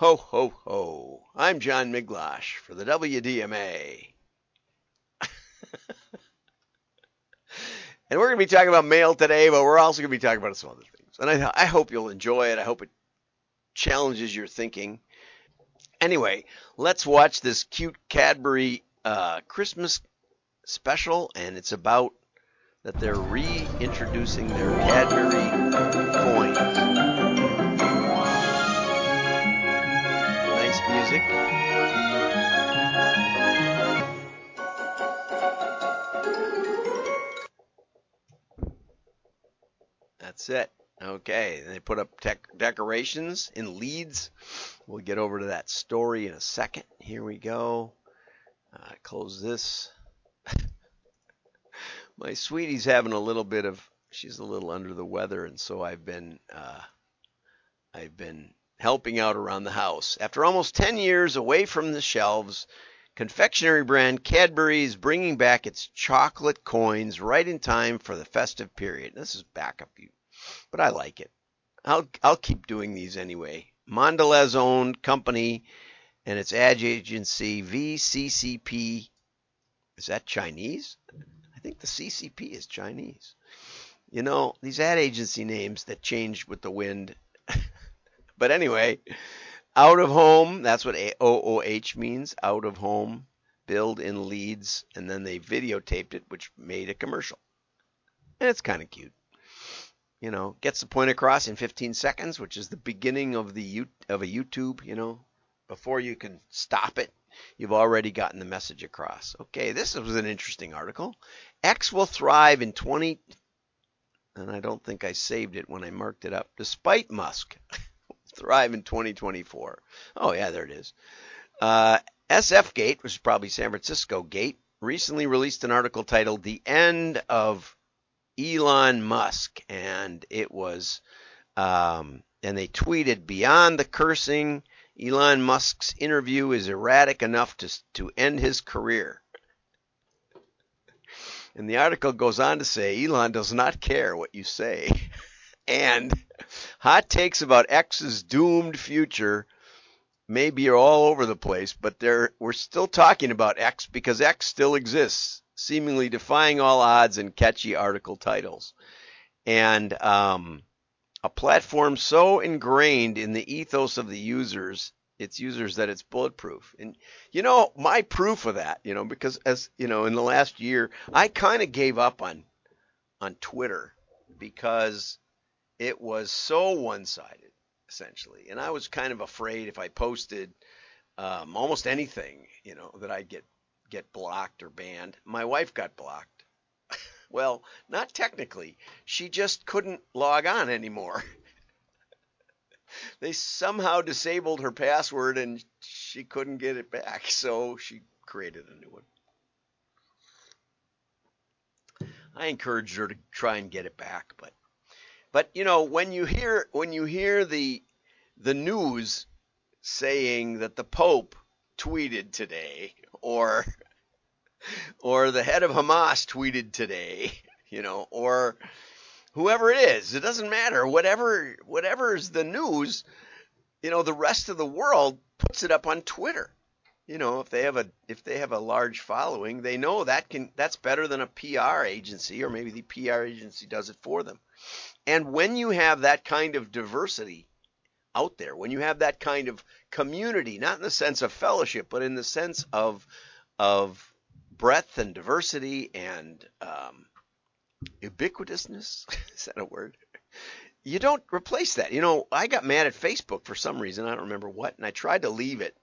Ho, ho, ho. I'm John Miglosh for the WDMA. And we're going to be talking about mail today, but we're also going to be talking about some other things. And I hope you'll enjoy it. I hope it challenges your thinking. Anyway, let's watch this cute Cadbury Christmas special, and it's about that they're reintroducing their Cadbury coins. Music. That's it. Okay, they put up decorations in Leeds. We'll get over to that story in a second. Here we go. Close this. My sweetie's having a little bit of. She's a little under the weather, and so I've been helping out around the house. After almost 10 years away from the shelves, confectionery brand Cadbury is bringing back its chocolate coins right in time for the festive period. This is back up, but I like it. I'll keep doing these anyway. Mondelez's own company and its ad agency VCCP. Is that Chinese? I think the CCP is Chinese. You know, these ad agency names that change with the wind. But anyway, out of home, that's what OOH means, out of home, build in Leeds, and then they videotaped it, which made a commercial. And it's kind of cute. You know, gets the point across in 15 seconds, which is the beginning of a YouTube, you know. Before you can stop it, you've already gotten the message across. Okay, this was an interesting article. X will thrive in 20... And I don't think I saved it when I marked it up. Despite Musk... Thrive in 2024. Oh, yeah, there it is. SF Gate, which is probably San Francisco Gate, recently released an article titled The End of Elon Musk. And it was, and they tweeted, beyond the cursing, Elon Musk's interview is erratic enough to end his career. And the article goes on to say, Elon does not care what you say. And hot takes about X's doomed future maybe are all over the place, but we're still talking about X because X still exists, seemingly defying all odds and catchy article titles. And a platform so ingrained in the ethos of the users, its users, that it's bulletproof. And, you know, my proof of that, you know, because, as you know, in the last year, I kind of gave up on Twitter because it was so one-sided, essentially. And I was kind of afraid if I posted almost anything, you know, that I'd get blocked or banned. My wife got blocked. Well, not technically. She just couldn't log on anymore. They somehow disabled her password, and she couldn't get it back. So she created a new one. I encouraged her to try and get it back, but... But, you know, when you hear the news saying that the Pope tweeted today or the head of Hamas tweeted today, you know, or whoever it is, it doesn't matter. Whatever is the news, you know, the rest of the world puts it up on Twitter. You know, if they have a large following, they know that's better than a PR agency, or maybe the PR agency does it for them. And when you have that kind of diversity out there, when you have that kind of community, not in the sense of fellowship, but in the sense of breadth and diversity and ubiquitousness, is that a word? You don't replace that. You know, I got mad at Facebook for some reason. I don't remember what, and I tried to leave it.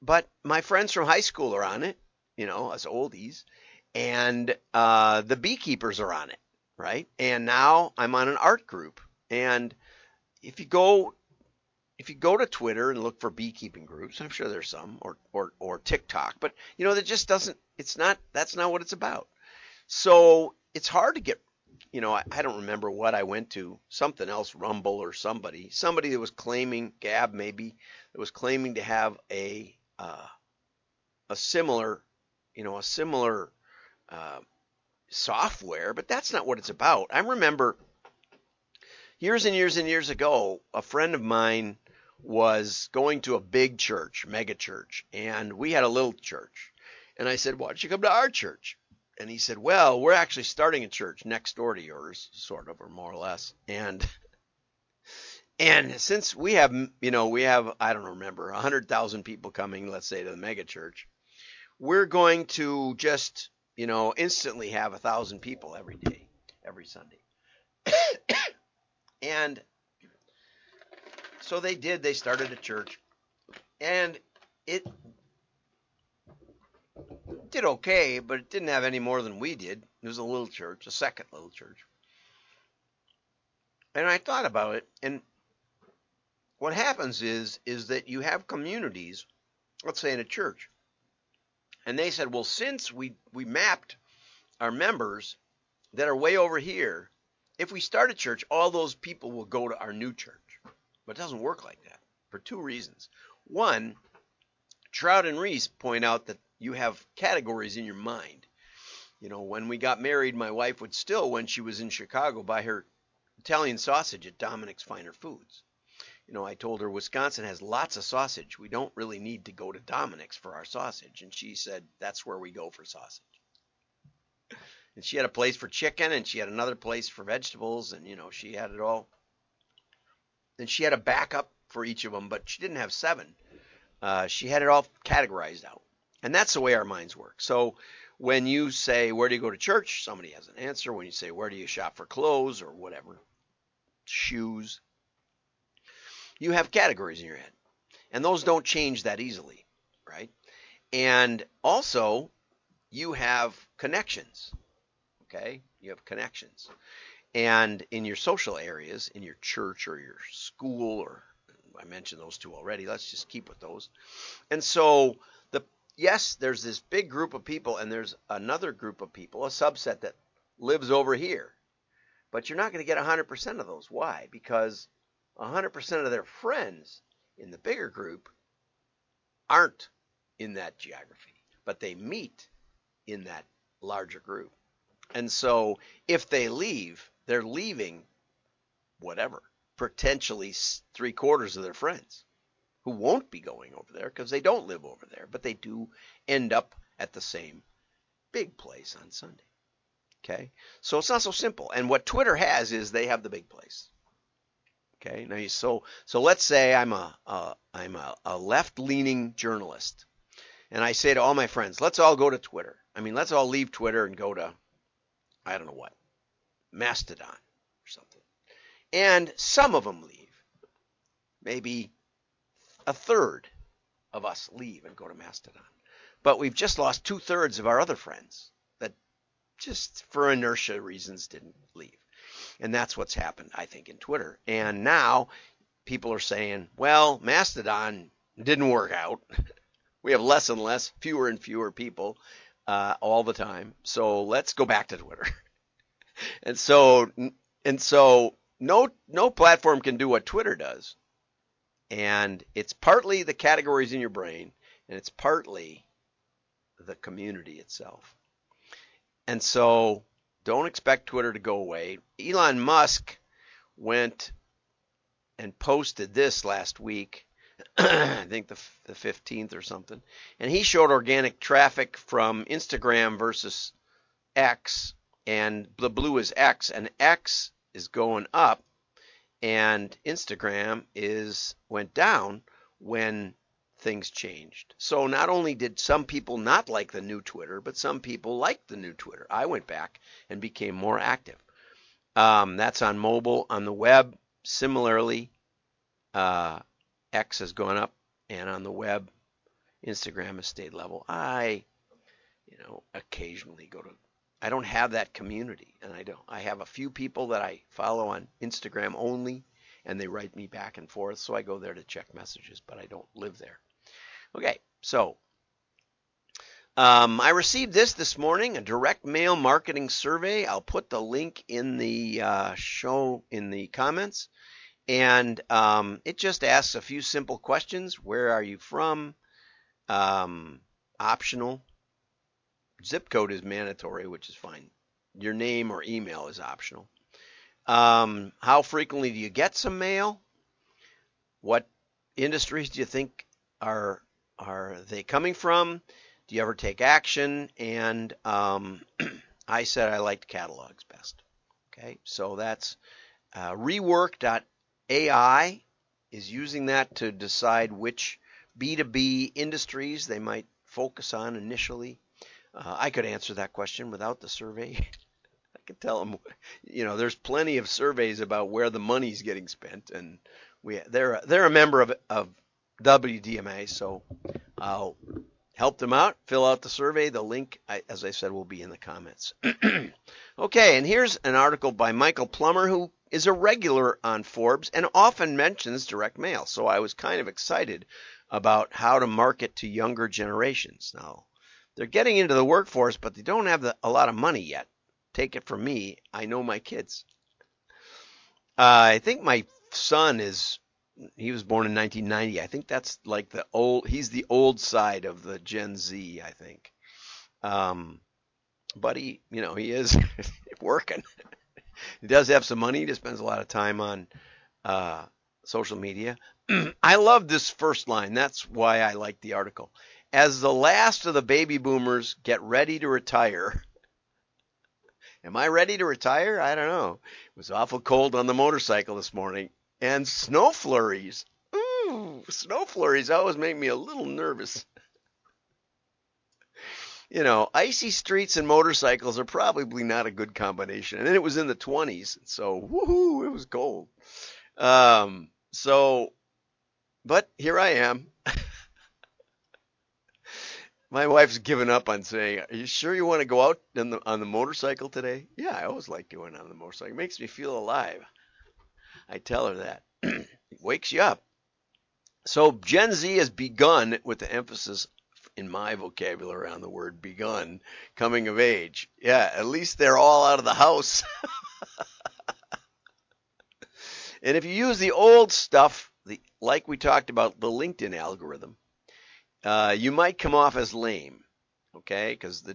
But my friends from high school are on it, you know, us oldies, and the beekeepers are on it. Right? And now I'm on an art group. And if you go to Twitter and look for beekeeping groups, I'm sure there's some, or TikTok, but you know, that just doesn't, that's not what it's about. So it's hard to get, you know, I don't remember what I went to, something else, Rumble or somebody that was claiming, Gab maybe, that was claiming to have a similar software, but that's not what it's about. I remember years and years and years ago, a friend of mine was going to a big church, mega church, and we had a little church. And I said, why don't you come to our church? And he said, well, we're actually starting a church next door to yours, sort of, or more or less. And since we have, we have, I don't remember, 100,000 people coming, let's say, to the mega church, we're going to just, instantly have 1,000 people every day, every Sunday. And so they did. They started a church, and it did okay, but it didn't have any more than we did. It was a little church, a second little church. And I thought about it, and what happens is that you have communities, let's say in a church, and they said, well, since we mapped our members that are way over here, if we start a church, all those people will go to our new church. But it doesn't work like that for two reasons. One, Trout and Reese point out that you have categories in your mind. When we got married, my wife would still, when she was in Chicago, buy her Italian sausage at Dominic's Finer Foods. I told her Wisconsin has lots of sausage. We don't really need to go to Dominic's for our sausage. And she said, that's where we go for sausage. And she had a place for chicken, and she had another place for vegetables, and, she had it all. And she had a backup for each of them, but she didn't have seven. She had it all categorized out. And that's the way our minds work. So when you say, where do you go to church? Somebody has an answer. When you say, where do you shop for clothes or whatever, shoes, you have categories in your head. And those don't change that easily, right? And also, you have connections, okay? You have connections. And in your social areas, in your church or your school, or I mentioned those two already. Let's just keep with those. And so yes, there's this big group of people, and there's another group of people, a subset that lives over here. But you're not going to get 100% of those. Why? Because 100% of their friends in the bigger group aren't in that geography, but they meet in that larger group. And so if they leave, they're leaving whatever, potentially 3/4 of their friends, who won't be going over there because they don't live over there, but they do end up at the same big place on Sunday. Okay? So it's not so simple. And what Twitter has is they have the big place. Okay? Now, so let's say I'm a left-leaning journalist, and I say to all my friends, let's all go to Twitter. I mean, let's all leave Twitter and go to, I don't know what, Mastodon or something. And some of them leave. Maybe a third of us leave and go to Mastodon. But we've just lost 2/3 of our other friends that just for inertia reasons didn't leave. And that's what's happened, I think, in Twitter. And now people are saying, well, Mastodon didn't work out. We have less and less, fewer and fewer people all the time. So let's go back to Twitter. And so no platform can do what Twitter does. And it's partly the categories in your brain, and it's partly the community itself. And so don't expect Twitter to go away. Elon Musk went and posted this last week, I think the 15th or something, and he showed organic traffic from Instagram versus X, and the blue is X, and X is going up. And Instagram went down when things changed. So not only did some people not like the new Twitter, but some people liked the new Twitter. I went back and became more active. That's on mobile. On the web, similarly, X has gone up, and on the web, Instagram has stayed level. I, occasionally go to. I don't have that community, and I have a few people that I follow on Instagram only, and they write me back and forth, so I go there to check messages, but I don't live there. Okay, so I received this morning, a direct mail marketing survey. I'll put the link in the show in the comments, and it just asks a few simple questions. Where are you from? Optional. Zip code is mandatory, which is fine. Your name or email is optional. How frequently do you get some mail? What industries do you think are they coming from? Do you ever take action? And I said I liked catalogs best. Okay, so that's rework.ai is using that to decide which B2B industries they might focus on initially. I could answer that question without the survey. I could tell them, you know, there's plenty of surveys about where the money's getting spent, and they're a member of WDMA, so I'll help them out, fill out the survey. The link, as I said, will be in the comments. Okay, and here's an article by Michael Plummer, who is a regular on Forbes and often mentions direct mail. So I was kind of excited about how to market to younger generations. Now, they're getting into the workforce, but they don't have a lot of money yet. Take it from me. I know my kids. I think my son he was born in 1990. I think that's like he's the old side of the Gen Z, I think. But he is working. He does have some money. He just spends a lot of time on social media. I love this first line. That's why I like the article. As the last of the baby boomers get ready to retire. Am I ready to retire? I don't know. It was awful cold on the motorcycle this morning. And snow flurries. Ooh, snow flurries always make me a little nervous. You know, icy streets and motorcycles are probably not a good combination. And then it was in the 20s, so woohoo, it was cold. But here I am. My wife's given up on saying, "Are you sure you want to go out on the motorcycle today?" Yeah, I always like going on the motorcycle. It makes me feel alive. I tell her that. It wakes you up. So Gen Z has begun with the emphasis in my vocabulary on the word begun, coming of age. Yeah, at least they're all out of the house. And if you use the old stuff, like we talked about, the LinkedIn algorithm, you might come off as lame, okay? Because the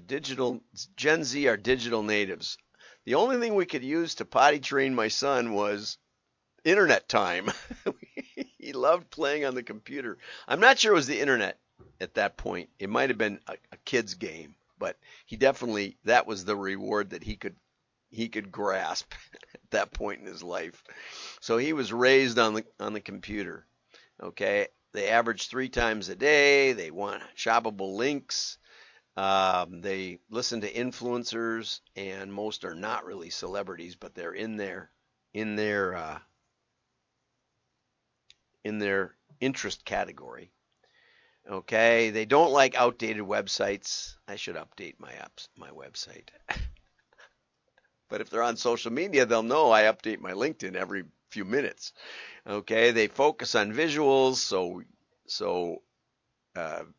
Gen Z are digital natives. The only thing we could use to potty train my son was internet time. He loved playing on the computer. I'm not sure it was the internet. At that point, it might have been a kid's game, but that was the reward that he could grasp at that point in his life. So he was raised on the computer. Okay, they average 3 times a day. They want shoppable links. They listen to influencers, and most are not really celebrities, but they're in their interest category. Okay, they don't like outdated websites. I should update my website. But if they're on social media, they'll know I update my LinkedIn every few minutes. Okay, they focus on visuals, so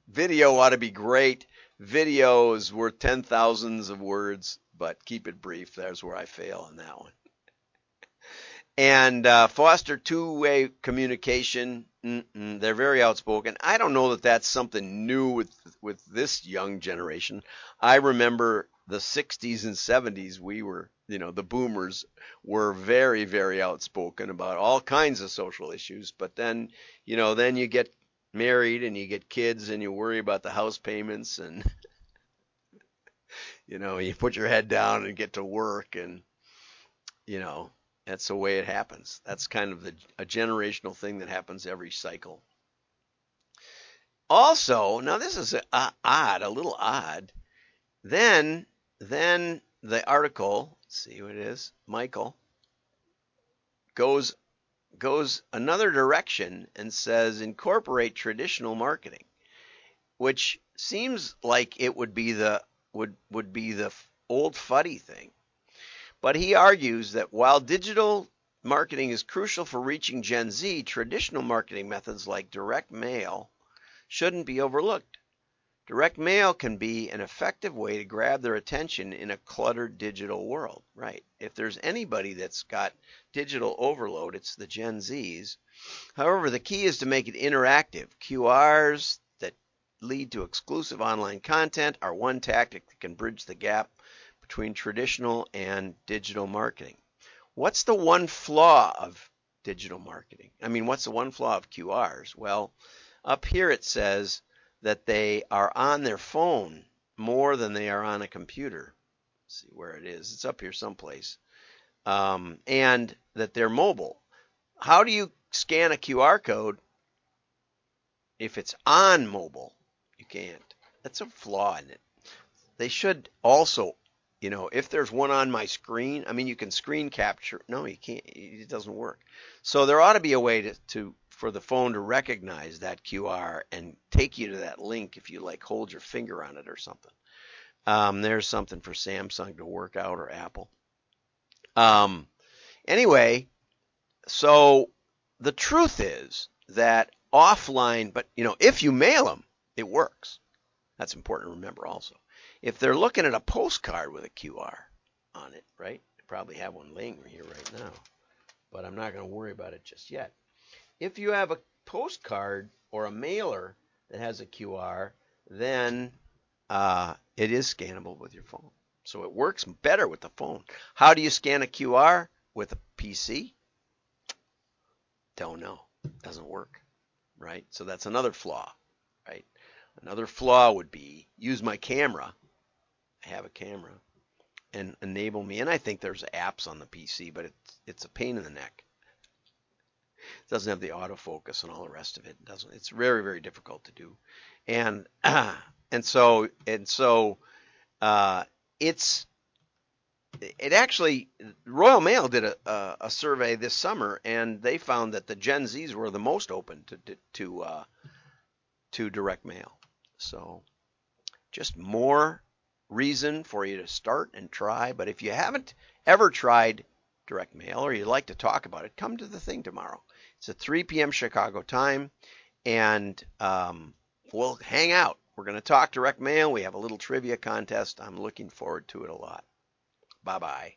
video ought to be great. Video is worth 10,000s of words, but keep it brief. There's where I fail on that one. And foster two-way communication. They're very outspoken. I don't know that that's something new with this young generation. I remember the 60s and 70s. We were, the boomers were very, very outspoken about all kinds of social issues. But then, then you get married and you get kids and you worry about the house payments and, you put your head down and get to work and, that's the way it happens. That's kind of a generational thing that happens every cycle. Also, now this is a little odd. Then the article, let's see what it is, Michael, goes another direction and says incorporate traditional marketing, which seems like it would be the old fuddy thing. But he argues that while digital marketing is crucial for reaching Gen Z, traditional marketing methods like direct mail shouldn't be overlooked. Direct mail can be an effective way to grab their attention in a cluttered digital world. Right. If there's anybody that's got digital overload, it's the Gen Zs. However, the key is to make it interactive. QRs that lead to exclusive online content are one tactic that can bridge the gap between traditional and digital marketing. What's the one flaw of digital marketing. I mean, what's the one flaw of QRs? Well, up here it says that they are on their phone more than they are on a computer. Let's see where it is. It's up here someplace. And that they're mobile. How do you scan a QR code if it's on mobile? You can't. That's a flaw in it. They should also, you know, if there's one on my screen, I mean, you can screen capture. No, you can't. It doesn't work. So there ought to be a way for the phone to recognize that QR and take you to that link if you like hold your finger on it or something. There's something for Samsung to work out, or Apple. Anyway, so the truth is that offline, but you know, if you mail them, it works. That's important to remember also. If they're looking at a postcard with a QR on it, right? I probably have one laying here right now, but I'm not going to worry about it just yet. If you have a postcard or a mailer that has a QR, then it is scannable with your phone. So it works better with the phone. How do you scan a QR with a PC? Don't know. Doesn't work, right? So that's another flaw, right? Another flaw would be use my camera. I have a camera, and enable me. And I think there's apps on the PC, but it's a pain in the neck. It doesn't have the autofocus and all the rest of it. It doesn't. It's very, very difficult to do. And so it actually, Royal Mail did a survey this summer, and they found that the Gen Zs were the most open to direct mail. So just more reason for you to start and try. But if you haven't ever tried direct mail, or you'd like to talk about it, come to the thing tomorrow. It's at 3 p.m. Chicago time, and we'll hang out. We're going to talk direct mail. We have a little trivia contest. I'm looking forward to it a lot. Bye-bye.